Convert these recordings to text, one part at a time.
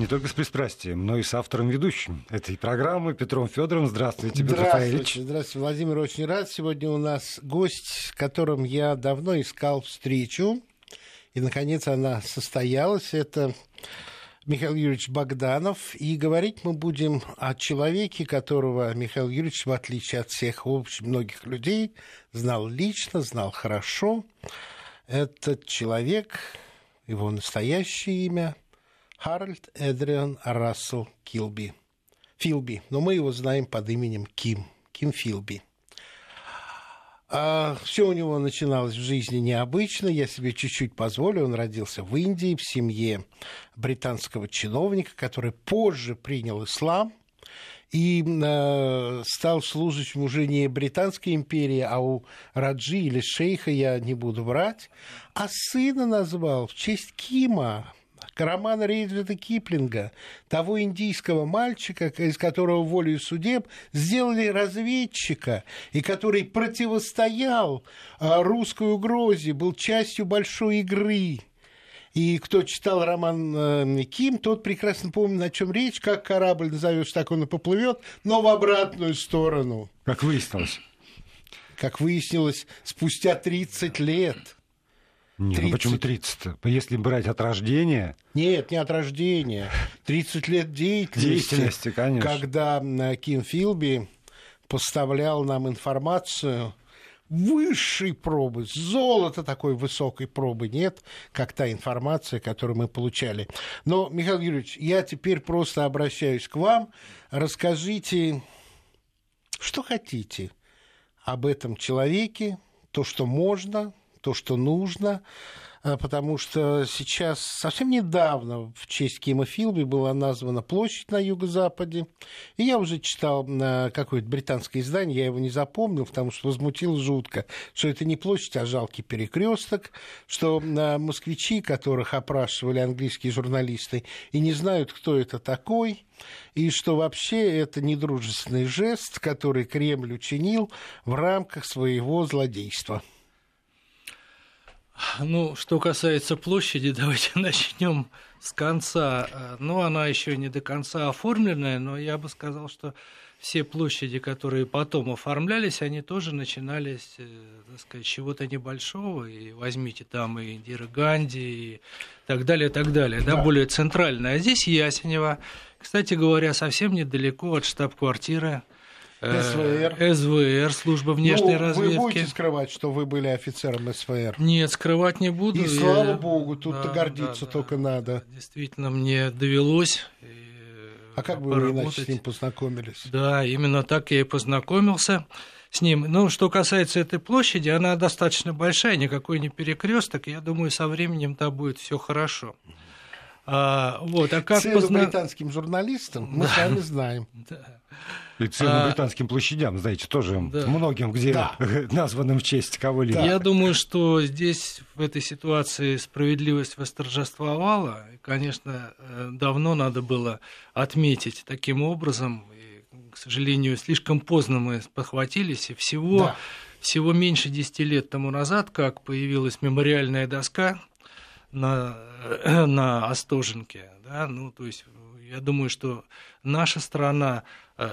Не только с пристрастием, но и с автором-ведущим этой программы Петром Фёдоровым. Здравствуйте, Петр Фёдорович. Здравствуйте, Владимир. Очень рад. Сегодня у нас гость, с которым я давно искал встречу. И, наконец, она состоялась. Это Михаил Юрьевич Богданов. И говорить мы будем о человеке, которого Михаил Юрьевич, в отличие от всех, в общем, многих людей, знал лично, знал хорошо. Этот человек, его настоящее имя Харальд Эдриан Рассел Филби, но мы его знаем под именем Ким Филби. Все у него начиналось в жизни необычно, я себе чуть-чуть позволю. Он родился в Индии в семье британского чиновника, который позже принял ислам и стал служащим уже не Британской империи, а у раджи или шейха, я не буду врать. А сына назвал в честь Кима, романа Редьярда Киплинга, того индийского мальчика, из которого волею судеб сделали разведчика, и который противостоял русской угрозе, был частью большой игры. И кто читал роман Ким, тот прекрасно помнит, о чем речь, как корабль назовешь, так он и поплывет, но в обратную сторону. Как выяснилось, спустя 30 лет. Нет, 30. Ну почему 30-то? Если брать от рождения... Нет, не от рождения. 30 лет деятельности, конечно. Когда Ким Филби поставлял нам информацию высшей пробы, золота такой высокой пробы нет, как та информация, которую мы получали. Но, Михаил Юрьевич, я теперь просто обращаюсь к вам. Расскажите, что хотите об этом человеке, то, что можно, то, что нужно, потому что сейчас, совсем недавно, в честь Кима Филби была названа площадь на юго-западе, и я уже читал какое-то британское издание, я его не запомнил, потому что возмутил жутко, что это не площадь, а жалкий перекресток, что москвичи, которых опрашивали английские журналисты, и не знают, кто это такой, и что вообще это недружественный жест, который Кремль учинил в рамках своего злодейства. Ну, что касается площади, давайте начнем с конца. Ну, она еще не до конца оформленная, но я бы сказал, что все площади, которые потом оформлялись, они тоже начинались, так сказать, с чего-то небольшого. И возьмите там и Индира Ганди, и так далее, Да, более центральная. А здесь Ясенево, кстати говоря, совсем недалеко от штаб-квартиры СВР, служба внешней разведки. Вы будете скрывать, что вы были офицером СВР? Нет, скрывать не буду. И слава богу, тут-то гордиться только надо. Действительно, мне довелось. А как бы вы иначе с ним познакомились? Да, именно так я и познакомился с ним. Ну, что касается этой площади, она достаточно большая, никакой не перекресток. Я думаю, со временем там будет все хорошо. Цену британским журналистам мы с вами знаем. И цену британским площадям, знаете, тоже многим, где названным в честь кого-либо. Я думаю, что здесь в этой ситуации справедливость восторжествовала. И, конечно, давно надо было отметить таким образом. И, к сожалению, слишком поздно мы спохватились. И всего меньше 10 лет тому назад, как появилась мемориальная доска на Остоженке, да, ну, то есть, я думаю, что наша страна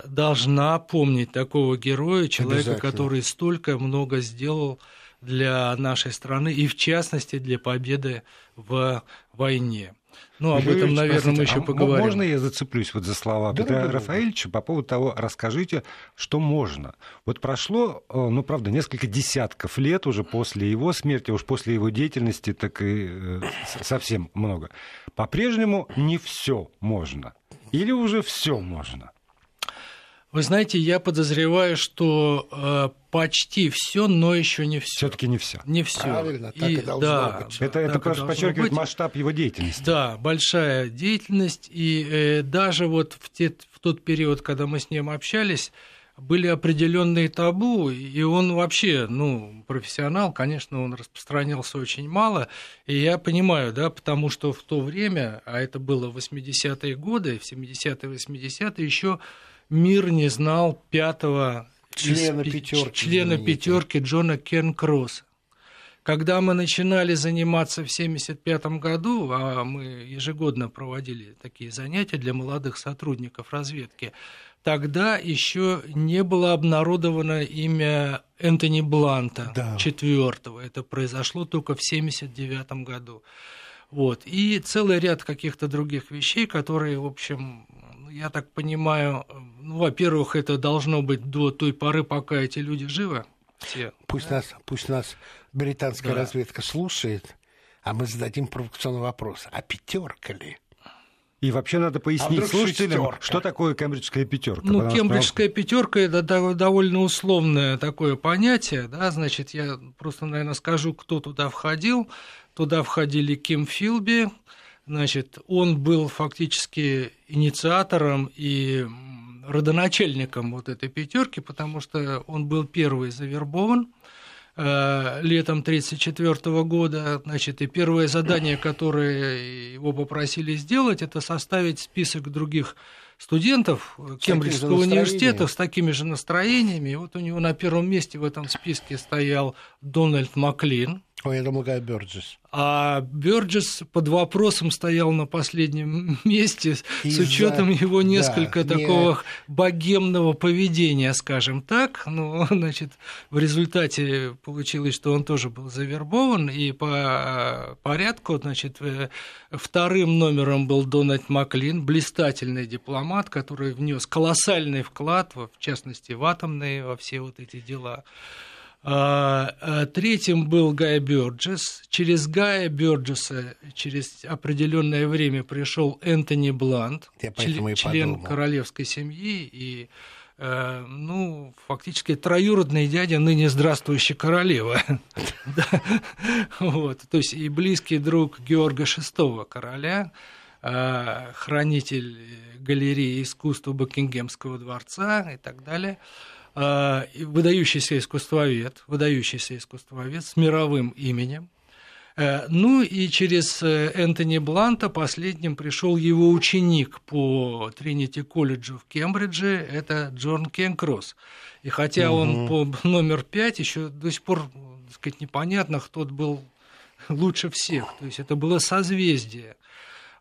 должна помнить такого героя, человека, который столько много сделал для нашей страны, и в частности для победы в войне. Ну, об этом, наверное, мы еще поговорим. Можно я зацеплюсь вот за слова Петра Рафаэльевича по поводу того, расскажите, что можно. Вот прошло, ну, правда, несколько десятков лет уже после его смерти, уж после его деятельности, так и совсем много. По-прежнему не все можно. Или уже все можно? Вы знаете, я подозреваю, что почти все, но еще не все. Все-таки не все. Не все. Правильно, так и должно быть. Это подчеркивает масштаб его деятельности. Да, большая деятельность. И даже вот в тот период, когда мы с ним общались, были определенные табу, и он вообще, ну, профессионал, конечно, он распространялся очень мало, и я понимаю, да, потому что в то время, а это было в 80-е годы, в 70-е, 80-е, еще мир не знал члена пятерки Джона Кернкросса, Когда мы начинали заниматься в 1975 году, а мы ежегодно проводили такие занятия для молодых сотрудников разведки, тогда еще не было обнародовано имя Энтони Бланта, IV. Это произошло только в 1979 году. Вот. И целый ряд каких-то других вещей, которые, в общем, я так понимаю, ну, во-первых, это должно быть до той поры, пока эти люди живы. Все, пусть нас британская разведка слушает, а мы зададим провокационный вопрос. А пятерка ли? И вообще надо пояснить слушателям, что такое кембриджская пятерка. Ну, кембриджская пятерка — это довольно условное такое понятие. Да? Значит, я просто, наверное, скажу, кто туда входил. Туда входили Ким Филби. Значит, он был фактически инициатором и родоначальником вот этой пятерки, потому что он был первый завербован летом 1934 года. Значит, и первое задание, которое его попросили сделать, это составить список других студентов Кембриджского университета с такими же настроениями. И вот у него на первом месте в этом списке стоял Дональд Маклин. Я думал, Гай Берджес. А Берджес под вопросом стоял на последнем месте с учетом его несколько такого богемного поведения, скажем так. Ну, значит, в результате получилось, что он тоже был завербован, и по порядку, значит, вторым номером был Дональд Маклин, блистательный дипломат, который внес колоссальный вклад, в частности, в атомные, во все вот эти дела. Третьим был Гай Берджес. Через Гая Берджеса через определенное время пришел Энтони Блант, член королевской семьи и, ну, фактически троюродный дядя ныне здравствующей королевы. То есть и близкий друг Георга VI короля, хранитель галереи искусства Бакингемского дворца и так далее. Выдающийся искусствовед с мировым именем. Ну и через Энтони Бланта последним пришел его ученик по Тринити-колледжу в Кембридже, это Джон Кернкросс. И хотя он по номер 5, еще до сих пор, так сказать, непонятно, кто был лучше всех. То есть это было созвездие.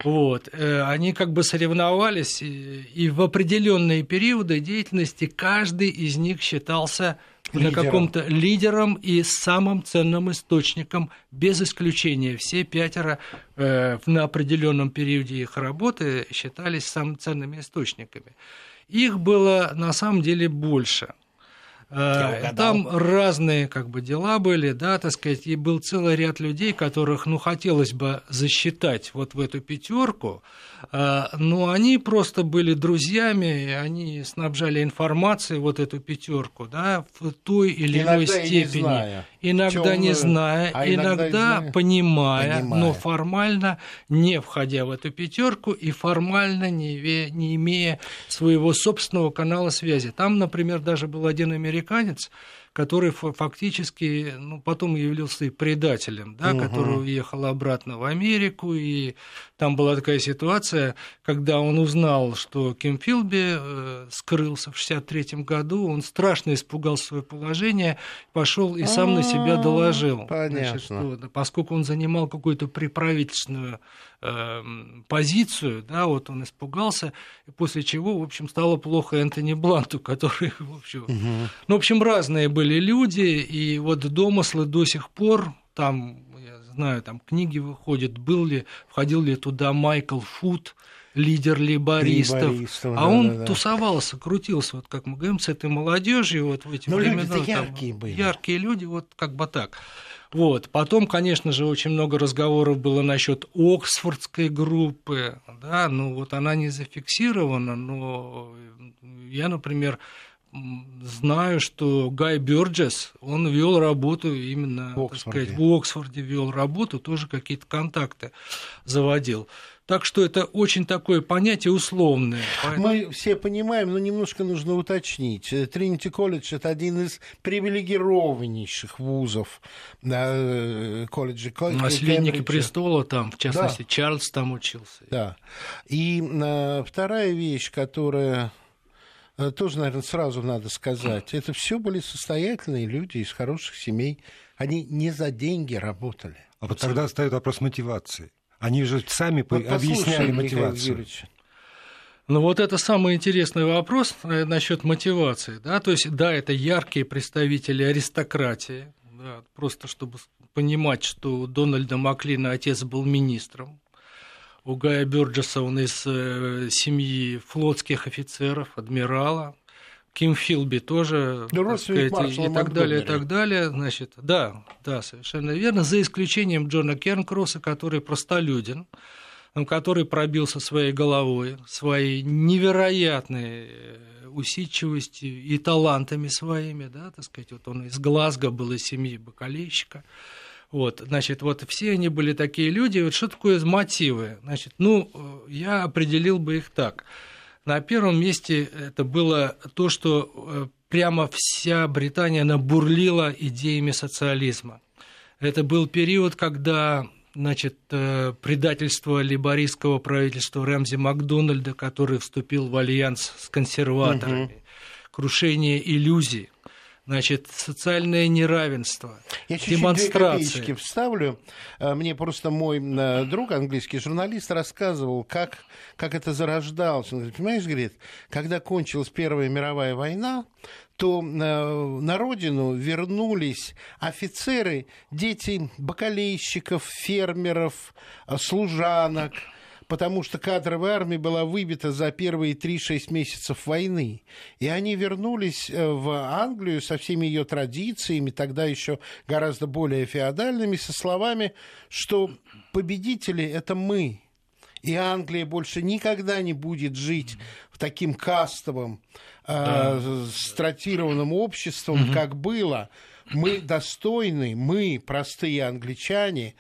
Вот. Они как бы соревновались, и в определенные периоды деятельности каждый из них считался на каком-то лидером и самым ценным источником, без исключения. Все пятеро на определенном периоде их работы считались самыми ценными источниками. Их было на самом деле больше. Там разные как бы дела были, да, так сказать, и был целый ряд людей, которых, ну, хотелось бы засчитать вот в эту пятерку, но они просто были друзьями, они снабжали информацией вот эту пятерку, да, в той или иной степени, иногда не зная, иногда понимая, но формально не входя в эту пятерку и формально не имея своего собственного канала связи. Там, например, даже был один американец, который фактически, ну, потом явился и предателем, да, который уехал обратно в Америку, и там была такая ситуация, когда он узнал, что Ким Филби скрылся в 1963 году, он страшно испугался своего положения, пошел и сам на себя доложил. Значит, что, поскольку он занимал какую-то приправительственную позицию, да, вот он испугался, после чего, в общем, стало плохо Энтони Бланту, который, в общем, ну, в общем, разные были люди, и вот домыслы до сих пор, там, я знаю, там книги выходят, входил ли туда Майкл Фут, лидер лейбористов, а он тусовался, крутился, вот как мы говорим, с этой молодежью, вот в эти времена, яркие люди, вот как бы так. Вот. Потом, конечно же, очень много разговоров было насчет Оксфордской группы, да, ну вот она не зафиксирована, но я, например, знаю, что Гай Берджес, он вел работу именно, так сказать, в Оксфорде вел работу, тоже какие-то контакты заводил. Так что это очень такое понятие условное. Поэтому... Мы все понимаем, но немножко нужно уточнить. Тринити-колледж – это один из привилегированнейших вузов колледжа. Наследники престола там, в частности, Чарльз там учился. Да. И вторая вещь, которая тоже, наверное, сразу надо сказать, это все были состоятельные люди из хороших семей. Они не за деньги работали. А вот тогда встает вопрос мотивации. Они же сами объясняли мотивацию. Ну вот это самый интересный вопрос насчет мотивации. Да? То есть, да, это яркие представители аристократии. Да, просто чтобы понимать, что у Дональда Маклина отец был министром. У Гая Берджеса он из семьи флотских офицеров, адмирала. Ким Филби тоже, так сказать, и так далее, и так далее. Значит, да, да, совершенно верно. За исключением Джона Кернкросса, который простолюдин, который пробился своей головой, своей невероятной усидчивостью и талантами своими, да, так сказать, вот он из Глазго был, из семьи бакалейщика. Вот, значит, вот все они были такие люди. Вот что такое мотивы? Значит, ну, я определил бы их так. На первом месте это было то, что прямо вся Британия, она бурлила идеями социализма. Это был период, когда, значит, предательство лейбористского правительства Рэмзи Макдональда, который вступил в альянс с консерваторами, крушение иллюзий. Значит, социальное неравенство, я демонстрации. Я чуть-чуть 2 копеечки вставлю. Мне просто мой друг, английский журналист, рассказывал, как это зарождалось. Он говорит, понимаешь, говорит, когда кончилась Первая мировая война, то на родину вернулись офицеры, дети бакалейщиков, фермеров, служанок, потому что кадровая армия была выбита за первые 3-6 месяцев войны. И они вернулись в Англию со всеми ее традициями, тогда еще гораздо более феодальными, со словами, что победители – это мы. И Англия больше никогда не будет жить в таким кастовом, стратированном обществом, как было. Мы достойны, мы, простые англичане,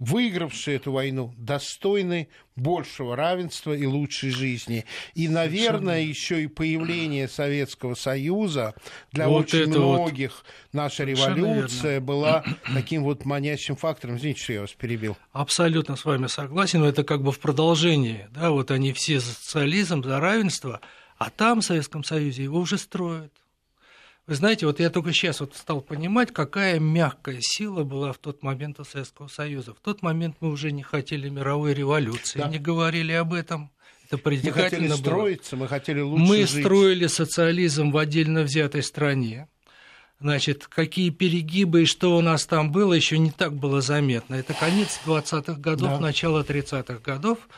выигравшие эту войну, достойны большего равенства и лучшей жизни. И, наверное, еще и появление Советского Союза для вот очень многих. Наша революция была таким вот манящим фактором. Извините, что я вас перебил. Абсолютно с вами согласен. Но это как бы в продолжении. Да? Вот они все за социализм, за равенство, а там в Советском Союзе его уже строят. Вы знаете, вот я только сейчас вот стал понимать, какая мягкая сила была в тот момент у Советского Союза. В тот момент мы уже не хотели мировой революции, да, не говорили об этом. Это предикательно было. Мы хотели строиться, мы хотели лучше жить. Мы строили социализм в отдельно взятой стране. Значит, какие перегибы и что у нас там было, еще не так было заметно. Это конец 20-х годов, начало 30-х годов.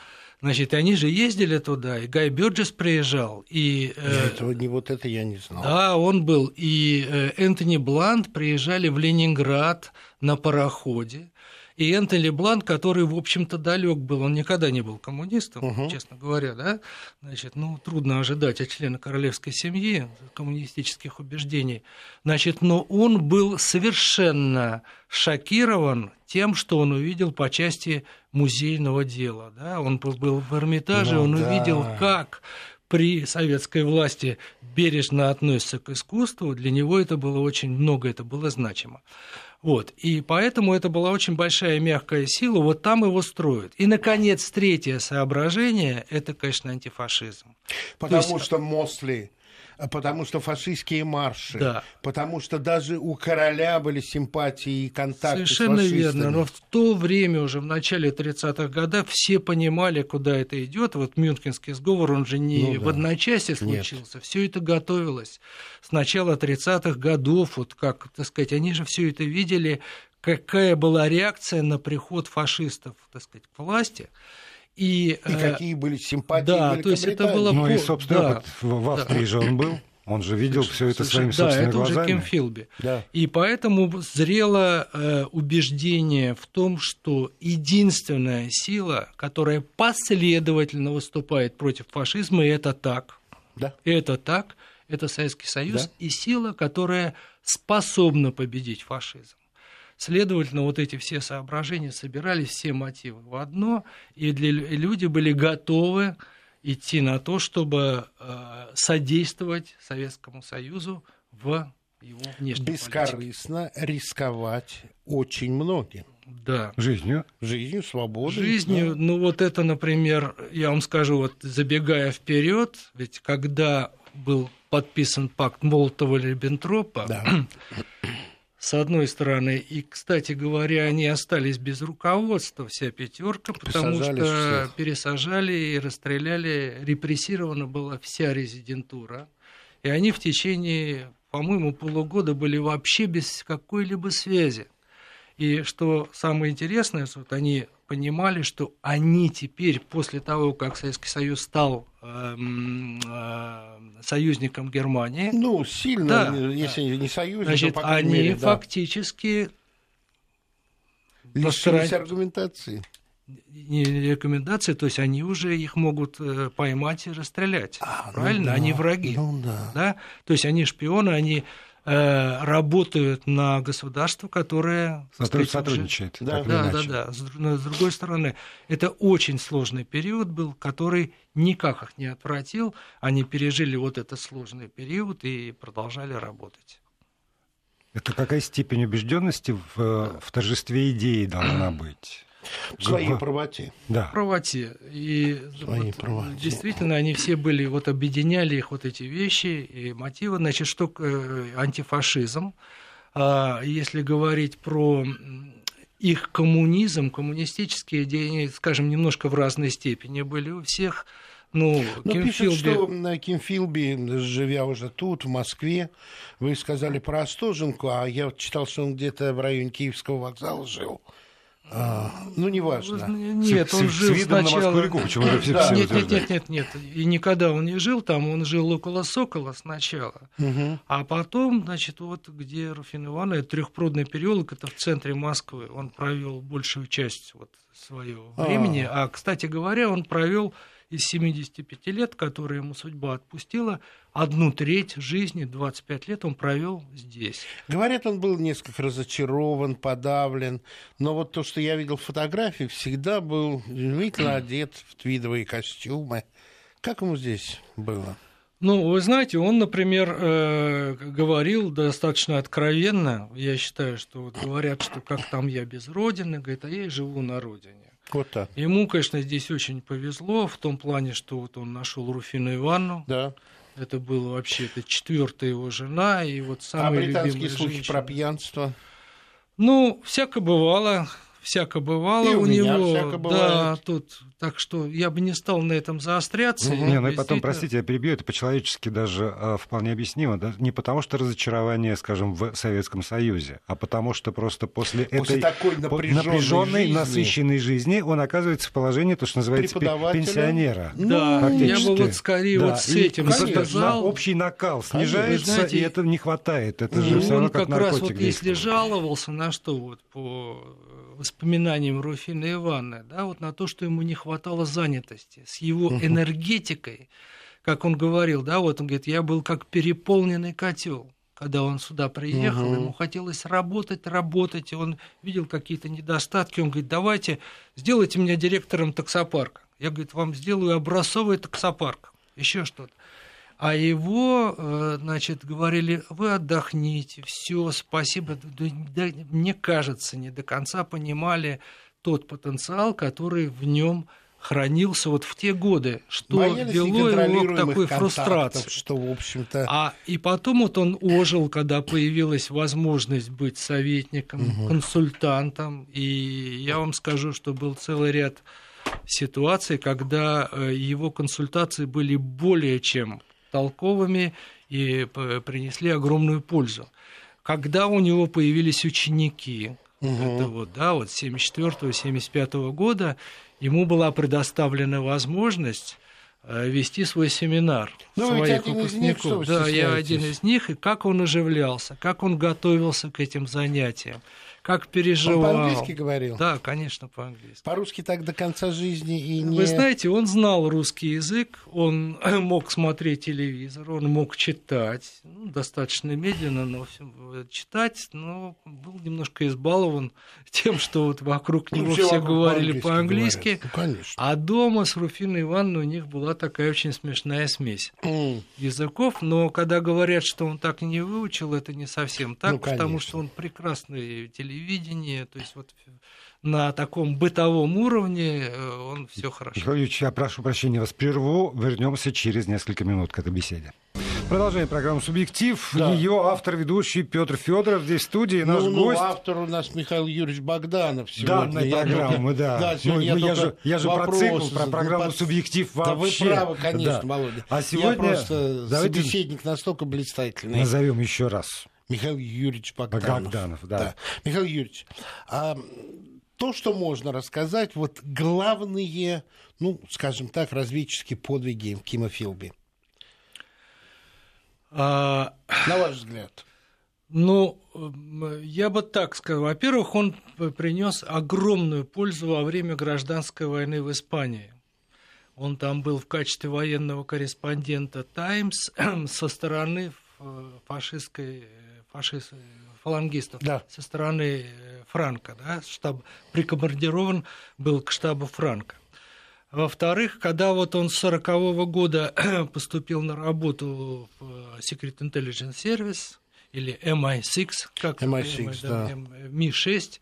Значит, они же ездили туда, и Гай Берджес приезжал, и... Вот это я не знал. Да, он был. И Энтони Блант приезжали в Ленинград на пароходе. И Энтони Блант, который, в общем-то, далек был, он никогда не был коммунистом, честно говоря, да? Значит, ну, трудно ожидать от члена королевской семьи коммунистических убеждений. Значит, но он был совершенно шокирован тем, что он увидел по части музейного дела. Да? Он был в Эрмитаже, увидел, как при советской власти бережно относятся к искусству. Для него это было очень много, это было значимо. Вот. И поэтому это была очень большая мягкая сила, вот там его строят. И, наконец, третье соображение – это, конечно, антифашизм. Потому что Мосли... Потому что фашистские марши, потому что даже у короля были симпатии и контакты совершенно с фашистами. Совершенно верно, но в то время уже, в начале 30-х годов, все понимали, куда это идет. Вот Мюнхенский сговор, он же не в одночасье случился, все это готовилось с начала 30-х годов, вот как, так сказать, они же все это видели, какая была реакция на приход фашистов, так сказать, к власти. И какие были симпатии Великобритании. То есть это было... Ну и, собственно, опыт в Австрии же он был. Он же видел все это своими собственными глазами. Да, это уже Ким Филби. Да. И поэтому зрело убеждение в том, что единственная сила, которая последовательно выступает против фашизма, и это так. Да. Это Советский Союз. Да. И сила, которая способна победить фашизм. Следовательно, вот эти все соображения собирались, все мотивы в одно, и люди были готовы идти на то, чтобы содействовать Советскому Союзу в его внешней политике. Бескорыстно рисковать очень многим. Да. Жизнью. Жизнью, свободой. Жизнью. Ну вот это, например, я вам скажу, вот забегая вперед, ведь когда был подписан пакт Молотова-Риббентропа, да. С одной стороны, и, кстати говоря, они остались без руководства, вся пятерка, потому что пересажали и расстреляли, репрессирована была вся резидентура, и они в течение, по-моему, полугода были вообще без какой-либо связи. И что самое интересное, вот они понимали, что они теперь, после того, как Советский Союз стал союзником Германии... Ну, сильно, да, если не союзником, значит, по крайней мере, да, фактически... Лишились аргументации. Не рекомендации, то есть они уже их могут поймать и расстрелять. Правильно? Ну да, они враги. Ну да. Да? То есть они шпионы, они... работают на государство, которое... сотрудничает. Да, да, да, да. С другой стороны, это очень сложный период был, который никак их не отвратил. Они пережили вот этот сложный период и продолжали работать. Это какая степень убежденности в торжестве идеи должна быть? В своей правоте. Да. Правоте. И вот правоте. Действительно, они все были, вот объединяли их вот эти вещи и мотивы. Значит, что антифашизм, если говорить про их коммунизм, коммунистические идеи, скажем, немножко в разной степени были у всех. Ну, пишут, что Ким Филби, живя уже тут, в Москве, вы сказали про Остоженку, а я читал, что он где-то в районе Киевского вокзала жил. Ну, неважно. Нет, он жил сначала... Нет. И никогда он не жил там, он жил около Сокола сначала. Угу. А потом, значит, вот где Руфина Ивановна, это Трёхпрудный переулок, это в центре Москвы. Он провел большую часть вот своего времени. А, кстати говоря, он провел из 75 лет, которые ему судьба отпустила, 1/3 жизни, 25 лет он провел здесь. Говорят, он был несколько разочарован, подавлен, но вот то, что я видел в фотографии, всегда был изумительно одет в твидовые костюмы. Как ему здесь было? Ну, вы знаете, он, например, говорил достаточно откровенно, я считаю, что вот говорят, что как там я без родины, говорит, а я и живу на родине. Вот так. Ему, конечно, здесь очень повезло в том плане, что вот он нашел Руфину Ивановну. Да. Это была вообще-то 4-я его жена и вот самая любимая женщина. А британские слухи про пьянство? Ну, всяко бывало. Всяко бывало и у него, да, тут, так что я бы не стал на этом заостряться. Угу. Не, ну и потом, простите, я перебью, это по-человечески даже вполне объяснимо, да? Не потому что разочарование, скажем, в Советском Союзе, а потому что просто после этой напряженной, насыщенной жизни он оказывается в положении, то, что называется, пенсионера. Да, я бы вот скорее да, вот с этим сказал. Общий накал снижается, знаете, и это не хватает. Это же все равно как наркотик. Он как раз вот если жаловался на что вот по... воспоминаниям Руфины Ивановны, да, вот на то, что ему не хватало занятости, с его энергетикой, как он говорил, да, вот он говорит, я был как переполненный котел, когда он сюда приехал, ему хотелось работать, и он видел какие-то недостатки, он говорит, давайте, сделайте меня директором таксопарка, я, говорит, вам сделаю образцовый таксопарк, еще что-то. А его, значит, говорили, вы отдохните, все, спасибо. Мне кажется, не до конца понимали тот потенциал, который в нем хранился вот в те годы, что боялись вело его к такой фрустрации. Что, в общем-то... И потом вот он ожил, когда появилась возможность быть советником, консультантом. И я вам скажу, что был целый ряд ситуаций, когда его консультации были более чем... толковыми и принесли огромную пользу. Когда у него появились ученики, это вот, да, вот 1974-1975 года, ему была предоставлена возможность вести свой семинар своих выпускников. Них, да, я один из них, и как он оживлялся, как он готовился к этим занятиям. Как переживал. Он по-английски говорил? Да, конечно, по-английски. По-русски так до конца жизни и не... Вы знаете, он знал русский язык, он мог смотреть телевизор, он мог читать, ну, достаточно медленно, но читать, но был немножко избалован тем, что вот вокруг него все говорили по-английски. Ну, а дома с Руфиной Ивановной у них была такая очень смешная смесь языков, но когда говорят, что он так и не выучил, это не совсем так, ну, потому что он прекрасный телевизор, телевидение, то есть вот на таком бытовом уровне он все хорошо. Михаил Юрьевич, я прошу прощения, вас прерву, вернемся через несколько минут к этой беседе. Продолжаем программу «Субъектив». Да. Ее автор, ведущий Петр Фёдоров здесь в студии. Наш гость. Автор у нас Михаил Юрьевич Богданов сегодня. Данная программа, да. Я же про цикл, про программу «Субъектив» вообще. Да вы правы, конечно, да. Володя. А сегодня... Я просто собеседник настолько блистательный. Назовем еще раз. Михаил Юрьевич Богданов. Богданов, да. Михаил Юрьевич, то, что можно рассказать, вот главные, ну, скажем так, разведческие подвиги Кима Филби. На ваш взгляд? Ну, я бы так сказал. Во-первых, он принес огромную пользу во время гражданской войны в Испании. Он там был в качестве военного корреспондента «Таймс» со стороны фалангистов, да. Со стороны Франка, да, штаб, прикомандирован был к штабу Франка. Во-вторых, когда вот он с 40-го года поступил на работу в Secret Intelligence Service, или МИ6, как МИ6, да. МИ6,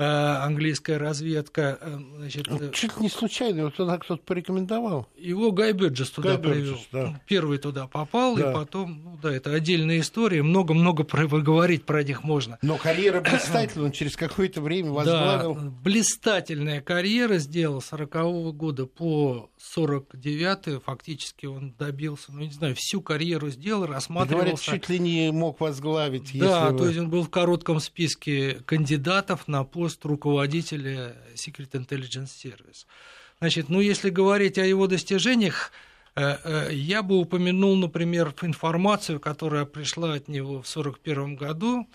английская разведка. Значит, чуть не случайно, его туда кто-то порекомендовал. Его Гай Берджес туда привел. Да. Первый туда попал, да. И потом, ну да, это отдельная история, много говорить про них можно. Но карьера блистательная, он через какое-то время возглавил. Да, блистательная карьера сделал с 40-го года по 49-й, фактически он добился, ну не знаю, всю карьеру сделал, рассматривался. Говорят, чуть ли не мог возглавить. Да, если то есть он был в коротком списке кандидатов на пост руководителя Secret Intelligence Service. Значит, ну, если говорить о его достижениях, я бы упомянул, например, информацию, которая пришла от него в 1941 году,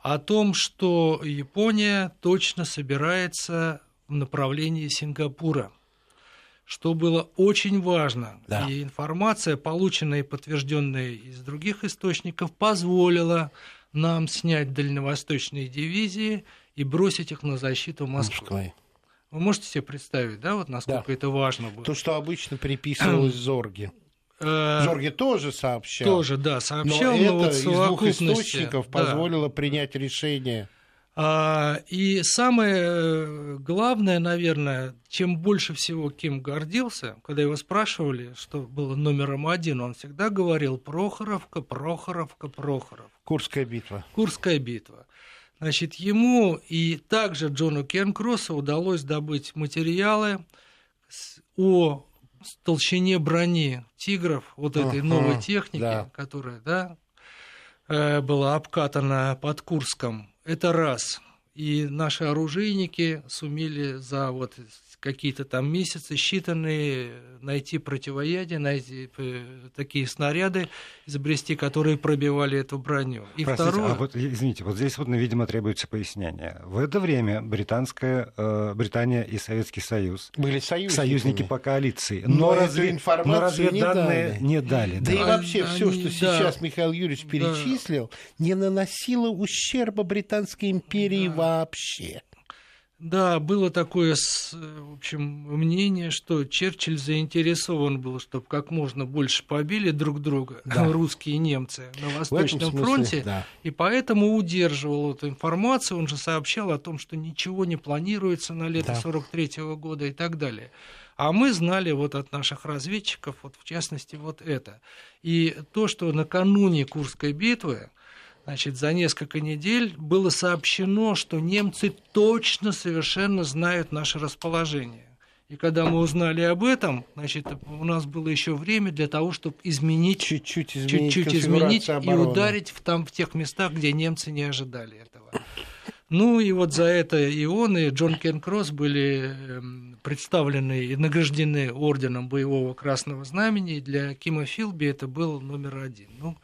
о том, что Япония точно собирается в направлении Сингапура, что было очень важно. Да. И информация, полученная и подтвержденная из других источников, позволила нам снять дальневосточные дивизии и бросить их на защиту Москвы. Вы можете себе представить, да, вот насколько да. это важно было? То, что обычно приписывалось Зорге. Зорге тоже сообщал. Тоже, да, сообщал. Но вот из двух источников да. позволило принять решение. И самое главное, наверное, чем больше всего Ким гордился, когда его спрашивали, что было номером один, он всегда говорил «Прохоровка, Прохоровка, Прохоровка». Курская битва. Курская битва. Значит, ему и также Джону Кернкроссу удалось добыть материалы о толщине брони тигров, вот этой новой техники, да. которая да, была обкатана под Курском. Это раз. И наши оружейники сумели за вот какие-то там месяцы считанные найти противоядие, найти такие снаряды, изобрести, которые пробивали эту броню. И простите, второе... извините, вот здесь, вот, видимо, требуется пояснение. В это время Британия и Советский Союз были союзники по коалиции, но разведданные не дали. Да, да. И вообще все, что сейчас Михаил Юрьевич перечислил, не наносило ущерба Британской империи вообще. Да, было такое, в общем, мнение, что Черчилль заинтересован был, чтобы как можно больше побили друг друга, да. русские и немцы, на Восточном фронте, да. и поэтому удерживал эту информацию, он же сообщал о том, что ничего не планируется на лето 1943 года и так далее. А мы знали вот от наших разведчиков, вот в частности, вот это. И то, что накануне Курской битвы, значит, за несколько недель было сообщено, что немцы точно совершенно знают наше расположение. И когда мы узнали об этом, значит, у нас было еще время для того, чтобы чуть-чуть изменить и ударить в тех местах, где немцы не ожидали этого. Ну и вот за это и он, и Джон Кернкросс были представлены и награждены орденом Боевого Красного Знамени. И для Кима Филби это был номер один. Ну,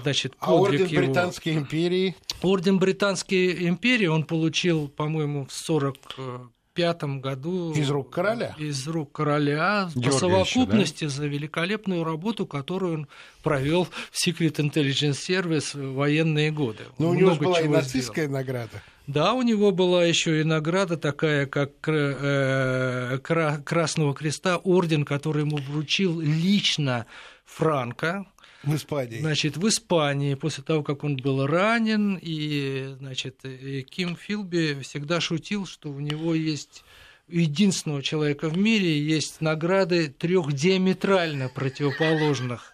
значит, орден Британской империи? Орден Британской империи он получил, по-моему, в 1945 году. Из рук короля? Из рук короля. Георгия по совокупности еще, да? за великолепную работу, которую он провел в Secret Intelligence Service в военные годы. Но у него же была и нацистская награда. Да, у него была еще и награда такая, как Красного Креста, орден, который ему вручил лично Франко. В Испании. Значит, в Испании, после того, как он был ранен, и, значит, Ким Филби всегда шутил, что у него есть... единственного человека в мире есть награды 3 диаметрально противоположных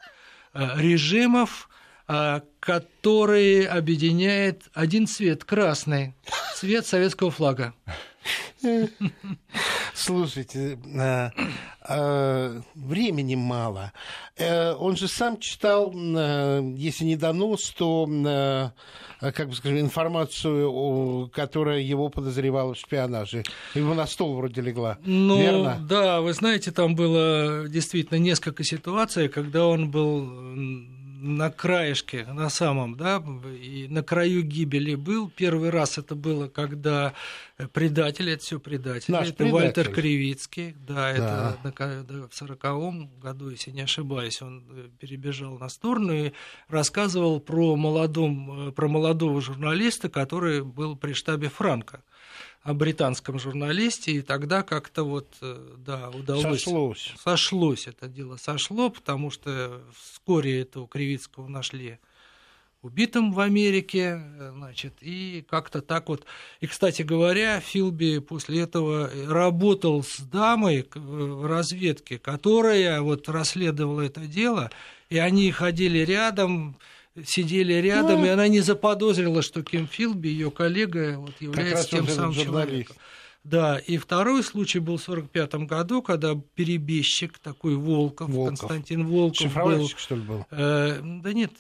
режимов, которые объединяет один цвет, красный, цвет советского флага. Слушайте, времени мало. Он же сам читал, если не донос, то, как бы скажем, информацию, которая его подозревала в шпионаже. Его на стол вроде легла. Ну, верно? Да, вы знаете, там было действительно несколько ситуаций, когда он был... на краешке, на самом, да, и на краю гибели был. Первый раз это было, когда предатель, это все предатель, наш это предатель. Вальтер Кривицкий, да, да. Это в 40-м году, если не ошибаюсь, он перебежал на сторону и рассказывал про молодого журналиста, который был при штабе Франка, о британском журналисте, и тогда как-то вот, да, удалось... Сошлось это дело, потому что вскоре этого Кривицкого нашли убитым в Америке, значит, и как-то так вот... И, кстати говоря, Филби после этого работал с дамой в разведке, которая вот расследовала это дело, и они ходили рядом... сидели рядом, и она не заподозрила, что Ким Филби, ее коллега, вот, является тем самым человеком. Да, и второй случай был в 1945 году, когда перебежчик такой Волков. Константин Волков. Шифровальщик, что ли, был? Да нет,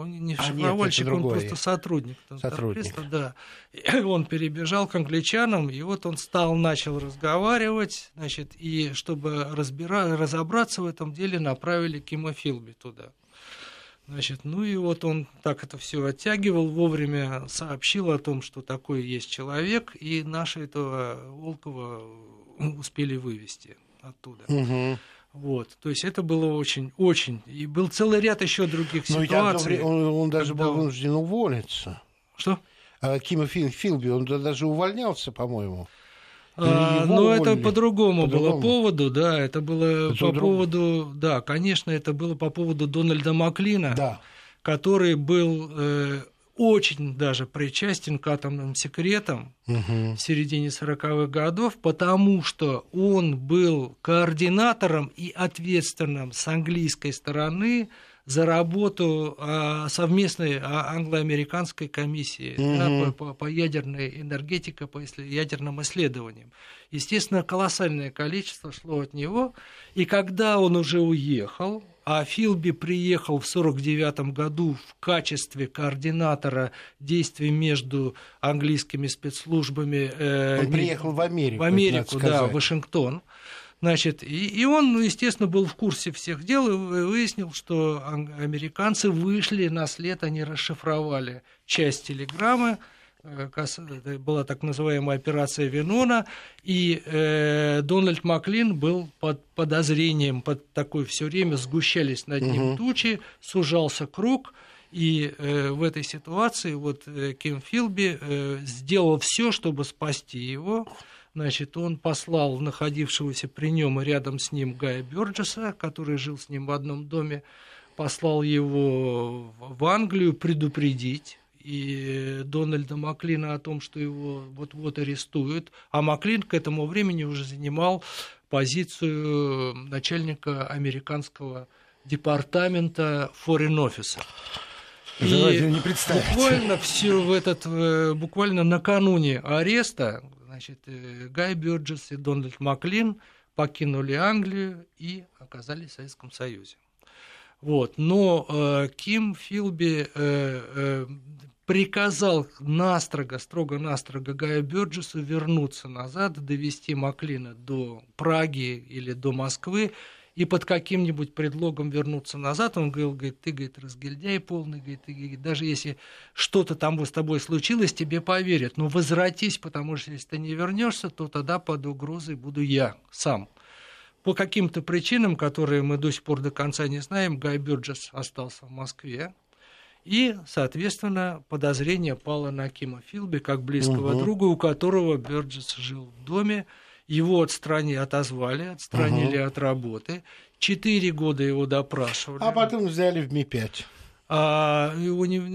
он не шифровальщик, нет, он просто сотрудник. Да. Он перебежал к англичанам, и вот он начал разговаривать, значит, и чтобы разобраться в этом деле, направили Кима Филби туда. Значит, ну и вот он так это все оттягивал, вовремя сообщил о том, что такой есть человек, и наши этого Волкова успели вывести оттуда. Угу. Вот, то есть это было очень, и был целый ряд еще других ситуаций. Но он даже был вынужден уволиться. Что? Ким Филби, он даже увольнялся, по-моему. Но это по-другому было поводу, да, это было по поводу, да, конечно, это было по поводу Дональда Маклина, да. Который был очень даже причастен к атомным секретам в середине 40-х годов, потому что он был координатором и ответственным с английской стороны за работу совместной англо-американской комиссии по ядерной энергетике, по ядерным исследованиям. Естественно, колоссальное количество шло от него. И когда он уже уехал, а Филби приехал в 1949 году в качестве координатора действий между английскими спецслужбами... он приехал в Америку. В Америку, да, в Вашингтон. Значит, и он, естественно, был в курсе всех дел и выяснил, что американцы вышли на след, они расшифровали часть телеграммы, была так называемая операция Венона, и Дональд Маклин был под подозрением, под такой все время сгущались над ним тучи, сужался круг, и в этой ситуации вот Ким Филби сделал все, чтобы спасти его. Значит, он послал находившегося при нем и рядом с ним Гая Берджеса, который жил с ним в одном доме, послал его в Англию предупредить и Дональда Маклина о том, что его вот-вот арестуют. А Маклин к этому времени уже занимал позицию начальника американского департамента Foreign Office. И буквально накануне ареста, значит, Гай Берджес и Дональд Маклин покинули Англию и оказались в Советском Союзе. Вот. Но Ким Филби приказал строго-настрого Гаю Берджесу вернуться назад, довести Маклина до Праги или до Москвы и под каким-нибудь предлогом вернуться назад. Он говорит, ты, говорит, разгильдяй полный, говорит, ты, говорит, даже если что-то там с тобой случилось, тебе поверят. Но возвратись, потому что если ты не вернешься, то тогда под угрозой буду я сам. По каким-то причинам, которые мы до сих пор до конца не знаем, Гай Берджес остался в Москве. И, соответственно, подозрение пало на Кима Филби, как близкого друга, у которого Берджес жил в доме. Его отозвали от работы. 4 года его допрашивали. А потом взяли в МИ-5. Его не в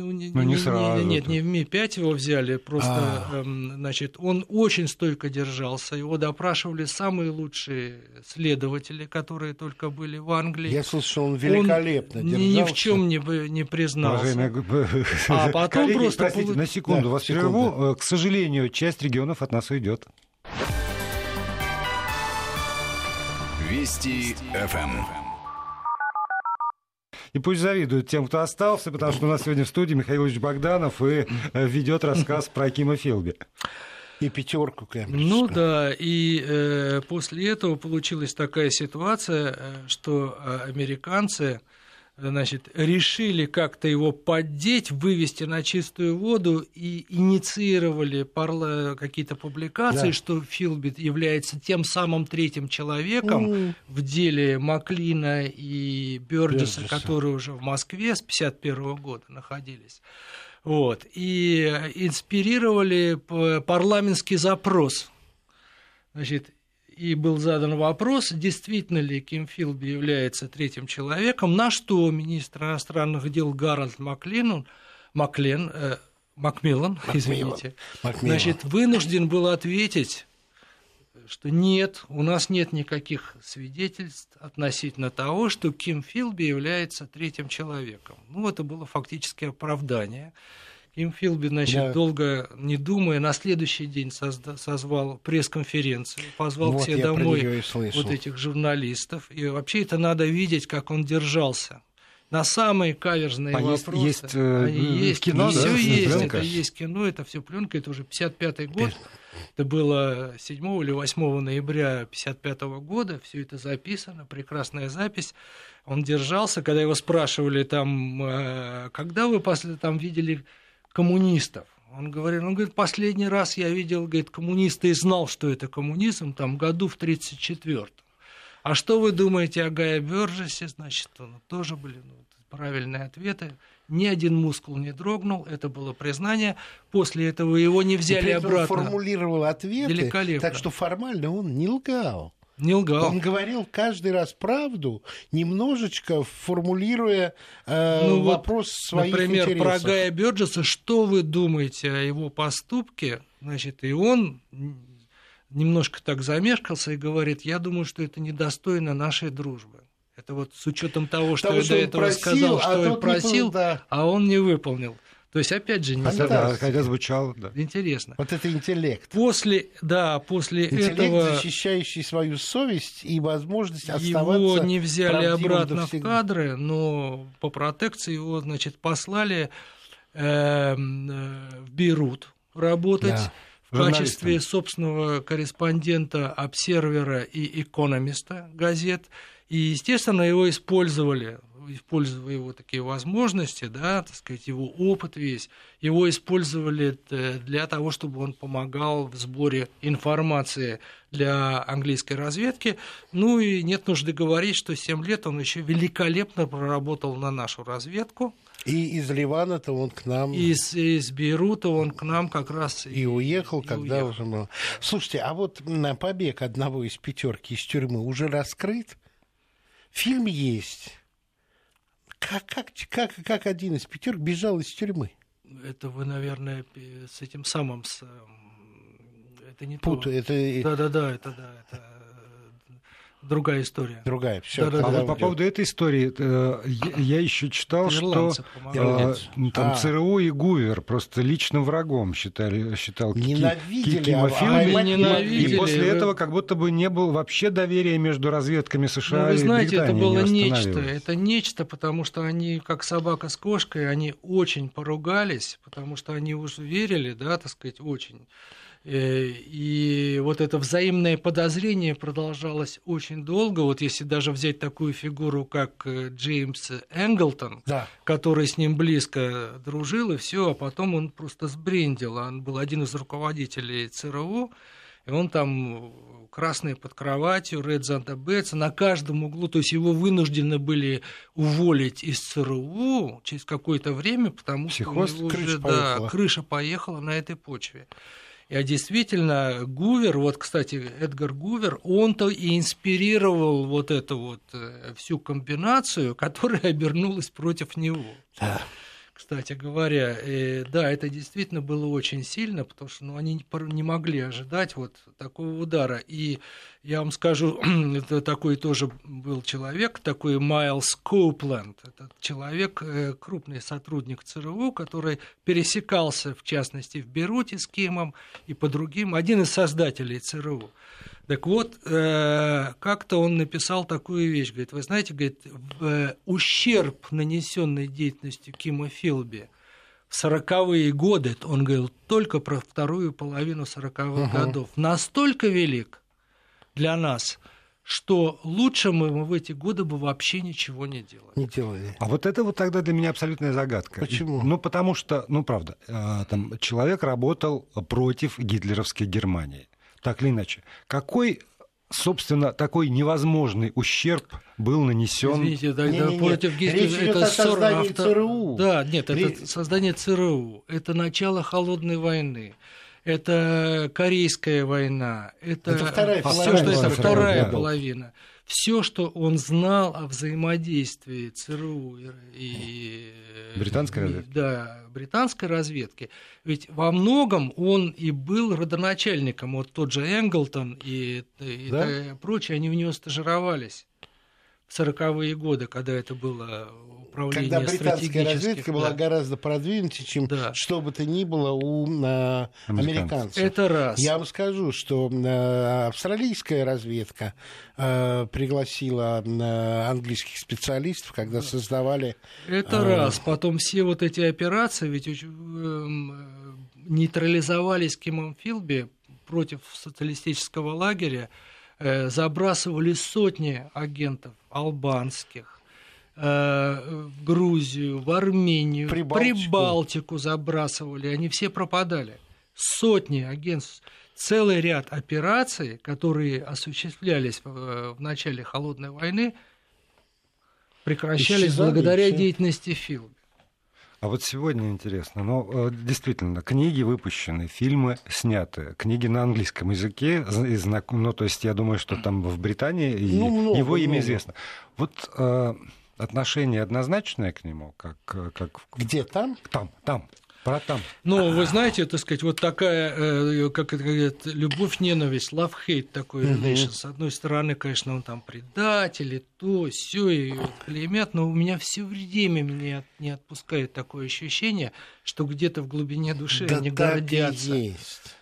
МИ-5 его взяли, просто значит, он очень стойко держался, его допрашивали самые лучшие следователи, которые только были в Англии. Я слышал, он великолепно он держался. Ни в чем не признался. Уважаемые... А потом коллеги, просто... Простите, на секунду, да, вас прерву. К сожалению, часть регионов от нас уйдет. Вести ФМ. И пусть завидуют тем, кто остался, потому что у нас сегодня в студии Михаил Юрьевич Богданов и ведет рассказ про Кима Филби. И пятерку кембриджскую. Ну да, и после этого получилась такая ситуация, что американцы, значит, решили как-то его поддеть, вывести на чистую воду и инициировали какие-то публикации, да, что Филби является тем самым третьим человеком в деле Маклина и Берджеса, которые уже в Москве с 1951 года находились. Вот. И инспирировали парламентский запрос. Значит, и был задан вопрос, действительно ли Ким Филби является третьим человеком, на что министр иностранных дел Гарольд Макмиллан, значит, вынужден был ответить, что нет, у нас нет никаких свидетельств относительно того, что Ким Филби является третьим человеком. Ну, это было фактически оправдание. Ким Филби, значит, долго не думая, на следующий день созвал пресс-конференцию, позвал к себе домой вот этих журналистов. И вообще это надо видеть, как он держался. На самые каверзные вопросы. Есть, кино, да? Это есть кино, это все пленка, это уже 55-й год. Это было 7 или 8 ноября 55 года, все это записано, прекрасная запись. Он держался, когда его спрашивали, там, когда вы там видели... коммунистов. Он говорит, последний раз я видел, говорит, коммуниста и знал, что это коммунизм, там, году в 1934. А что вы думаете о Гае Берджесе? Значит, тоже были правильные ответы. Ни один мускул не дрогнул, это было признание. После этого его не взяли обратно. Он формулировал ответы, так что формально он не лгал. Он говорил каждый раз правду, немножечко формулируя вопрос своих интересов. Например, про Гая Берджеса, что вы думаете о его поступке? Значит, и он немножко так замешкался и говорит, я думаю, что это недостойно нашей дружбы. Это вот с учетом того, что я до этого сказал, что я просил, а он не выполнил. То есть, опять же, не знаю. Хотя звучало, да. Интересно. Вот это интеллект. После интеллект, этого... защищающий свою совесть и возможность оставаться... Его не взяли обратно в кадры, но по протекции его, значит, послали в Бейрут работать в качестве собственного корреспондента, обсервера и экономиста газет. И, естественно, его использовали. Используя его такие возможности, да, так сказать, его опыт весь, его использовали для того, чтобы он помогал в сборе информации для английской разведки. Ну и нет нужды говорить, что 7 лет он еще великолепно проработал на нашу разведку. И из Ливана-то он к нам... Из Бейрута он к нам как раз... И уехал, когда уже было. Слушайте, а вот побег одного из пятерки из тюрьмы уже раскрыт? Фильм есть... Как один из пятерок бежал из тюрьмы? Это вы, наверное, с этим самым... Это не Пут, то. Это... Это другая история. Другая, всё. Да, а вот по поводу этой истории, я еще читал, что там ЦРУ и Гувер просто личным врагом считал Кима Филби. И после этого как будто бы не было вообще доверия между разведками США и Британии. Вы знаете, это было нечто. Это нечто, потому что они, как собака с кошкой, они очень поругались, потому что они уже верили, да, так сказать, очень... И вот это взаимное подозрение продолжалось очень долго. Вот если даже взять такую фигуру, как Джеймс Энглтон, который с ним близко дружил, и все, а потом он просто сбрендил. Он был один из руководителей ЦРУ, и он там красный под кроватью, Reds and the Beds, на каждом углу. То есть его вынуждены были уволить из ЦРУ через какое-то время, потому что у него уже крыша поехала на этой почве. А действительно, Гувер, вот, кстати, Эдгар Гувер, он-то и инспирировал вот эту вот всю комбинацию, которая обернулась против него. Да. Кстати говоря, да, это действительно было очень сильно, потому что ну, они не могли ожидать вот такого удара. И я вам скажу, это такой тоже был человек, такой Майлз Коупленд. Это человек, крупный сотрудник ЦРУ, который пересекался, в частности, в Бейруте с Кимом и по другим, один из создателей ЦРУ. Так вот, как-то он написал такую вещь, говорит, вы знаете, говорит, ущерб, нанесенный деятельностью Кима Филби в 40-е годы, он говорил только про вторую половину 40-х годов, настолько велик для нас, что лучше мы в эти годы бы вообще ничего не делали. Не делали. А вот это вот тогда для меня абсолютная загадка. Почему? Ну, потому что, ну, правда, там, человек работал против гитлеровской Германии. Так или иначе, какой, собственно, такой невозможный ущерб был нанесен? Извините, тогда против Гитлера это создании ЦРУ. Да, нет, это создание ЦРУ, это начало Холодной войны, это Корейская война, это вторая половина. Все, что это вторая половина. Все, что он знал о взаимодействии ЦРУ и британской разведки. Да, британской разведки. Ведь во многом он и был родоначальником. Вот тот же Энглтон и да? прочие, они у него стажировались в 40-е годы, когда это было управление стратегическим. Когда британская разведка была гораздо продвинутее, чем что бы то ни было у американцев. Это раз. Я вам скажу, что австралийская разведка пригласила английских специалистов, когда создавали... Это раз. Потом все вот эти операции ведь нейтрализовались Кимом Филби против социалистического лагеря, забрасывали сотни агентов албанских в Грузию, в Армению, Прибалтику забрасывали, они все пропадали. Сотни агентств, целый ряд операций, которые осуществлялись в начале Холодной войны, прекращались благодаря деятельности Филби. А вот сегодня интересно, но действительно, книги выпущены, фильмы сняты, книги на английском языке, ну, то есть я думаю, что там в Британии его имя известно. Вот отношение однозначное к нему, как... Где там? Там. Про там. Ну, вы знаете, так сказать, вот такая, как это говорят, любовь-ненависть, love-hate такой relation. С одной стороны, конечно, он там предатель, и то, сё, и клеймят, но у меня все время меня не отпускает такое ощущение, что где-то в глубине души они гордятся.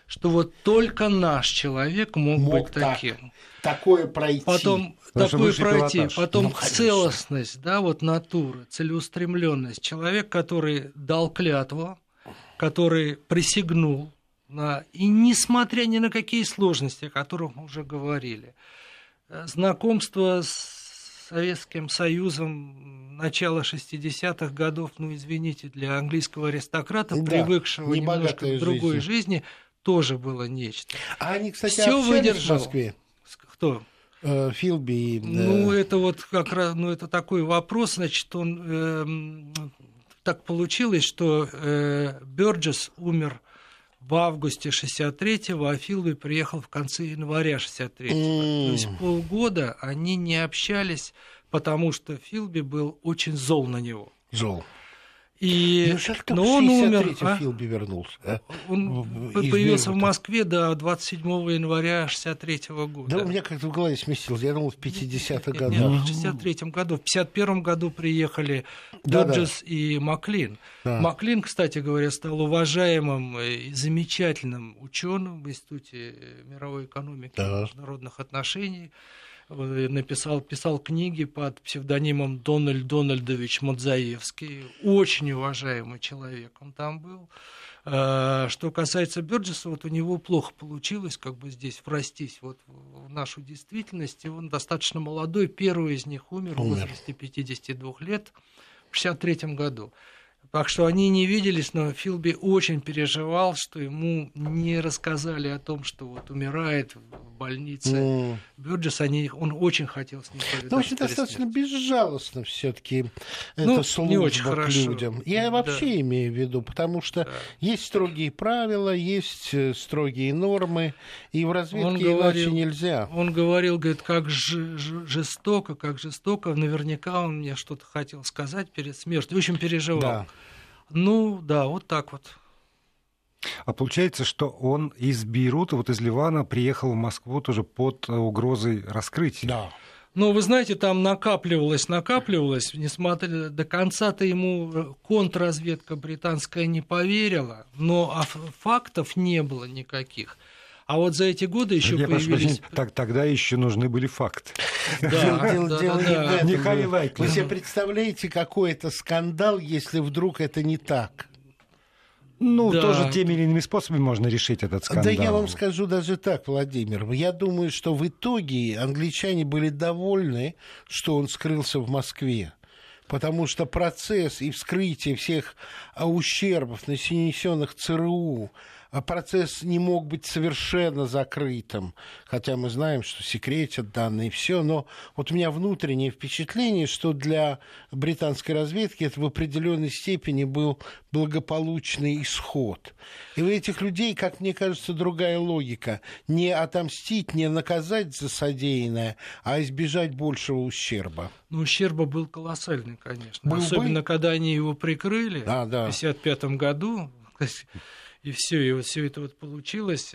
Что вот только наш человек мог быть таким. Такое пройти. Потом целостность, да, вот натура, целеустремленность. Человек, который дал клятву, который присягнул, и несмотря ни на какие сложности, о которых мы уже говорили, знакомство с Советским Союзом начала 60-х годов, ну, извините, для английского аристократа, привыкшего немножко к другой жизни, тоже было нечто. А они, кстати, общались в Москве? Кто? Филби. Ну, это вот как раз, ну, это такой вопрос, значит, он так получилось, что Берджес умер в августе 63-го, а Филби приехал в конце января 63-го. То есть полгода они не общались, потому что Филби был очень зол на него. Но он умер. Филби вернулся, он появился в Москве до 27 января 1963 года. Да, у меня как-то в голове сместилось. Я думал, в 50-х годах. В 1963 году. В 1951 году приехали Доджес и Маклин. Да. Маклин, кстати говоря, стал уважаемым и замечательным ученым в Институте мировой экономики и международных отношений. Писал книги под псевдонимом Дональд Дональдович Мадзаевский. Очень уважаемый человек он там был. Что касается Берджеса, вот у него плохо получилось как бы здесь врастись вот в нашу действительность. И он достаточно молодой. Первый из них умер в возрасте 52 лет в 1963 году. Так что они не виделись, но Филби очень переживал, что ему не рассказали о том, что вот умирает в больнице Берджес. Он очень хотел с ним повидаться. Ну, очень достаточно безжалостно все-таки это служба к людям. Я вообще имею в виду, потому что есть строгие правила, есть строгие нормы, и в разведке иначе нельзя. Он говорил, говорит, как жестоко. Наверняка он мне что-то хотел сказать перед смертью. В общем, переживал. Да. Ну, да, вот так вот. А получается, что он из Бейрута, вот из Ливана, приехал в Москву тоже под угрозой раскрытия. Да. Ну, вы знаете, там накапливалось, несмотря до конца-то ему контрразведка британская не поверила, но фактов не было никаких. А вот за эти годы еще появились... Тогда еще нужны были факты. Вы себе представляете, какой это скандал, если вдруг это не так? Ну, тоже теми или иными способами можно решить этот скандал. Да я вам скажу даже так, Владимир. Я думаю, что в итоге англичане были довольны, что он скрылся в Москве. Потому что процесс и вскрытие всех ущербов, нанесенных ЦРУ... Процесс не мог быть совершенно закрытым, хотя мы знаем, что секретят данные и все, но вот у меня внутреннее впечатление, что для британской разведки это в определенной степени был благополучный исход. И у этих людей, как мне кажется, другая логика. Не отомстить, не наказать за содеянное, а избежать большего ущерба. Ну, ущерба был колоссальный, конечно. Особенно, когда они его прикрыли в 1955 году. И все это вот получилось.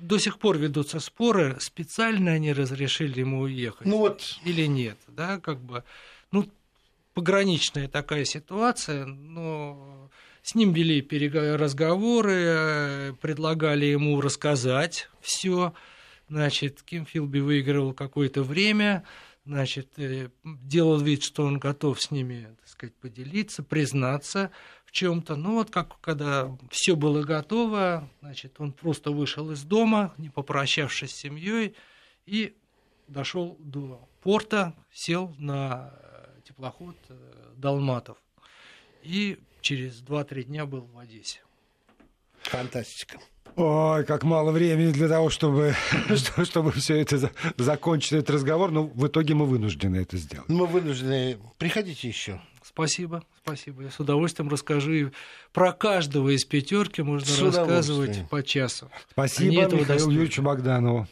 До сих пор ведутся споры, специально они разрешили ему уехать или нет. Да, как бы, ну, пограничная такая ситуация, но с ним вели разговоры, предлагали ему рассказать все. Значит, Ким Филби выигрывал какое-то время, значит, делал вид, что он готов с ними, так сказать, поделиться, признаться чем-то. Ну вот, когда все было готово, значит, он просто вышел из дома, не попрощавшись с семьей, и дошел до порта, сел на теплоход Далматов. И через 2-3 дня был в Одессе. Фантастика. Ой, как мало времени для того, чтобы все это закончить, этот разговор. Но в итоге мы вынуждены это сделать. Мы вынуждены. Приходите еще. Спасибо. Я с удовольствием расскажу. Про каждого из пятерки можно рассказывать по часу. Спасибо Михаилу Юрьевичу Богданову.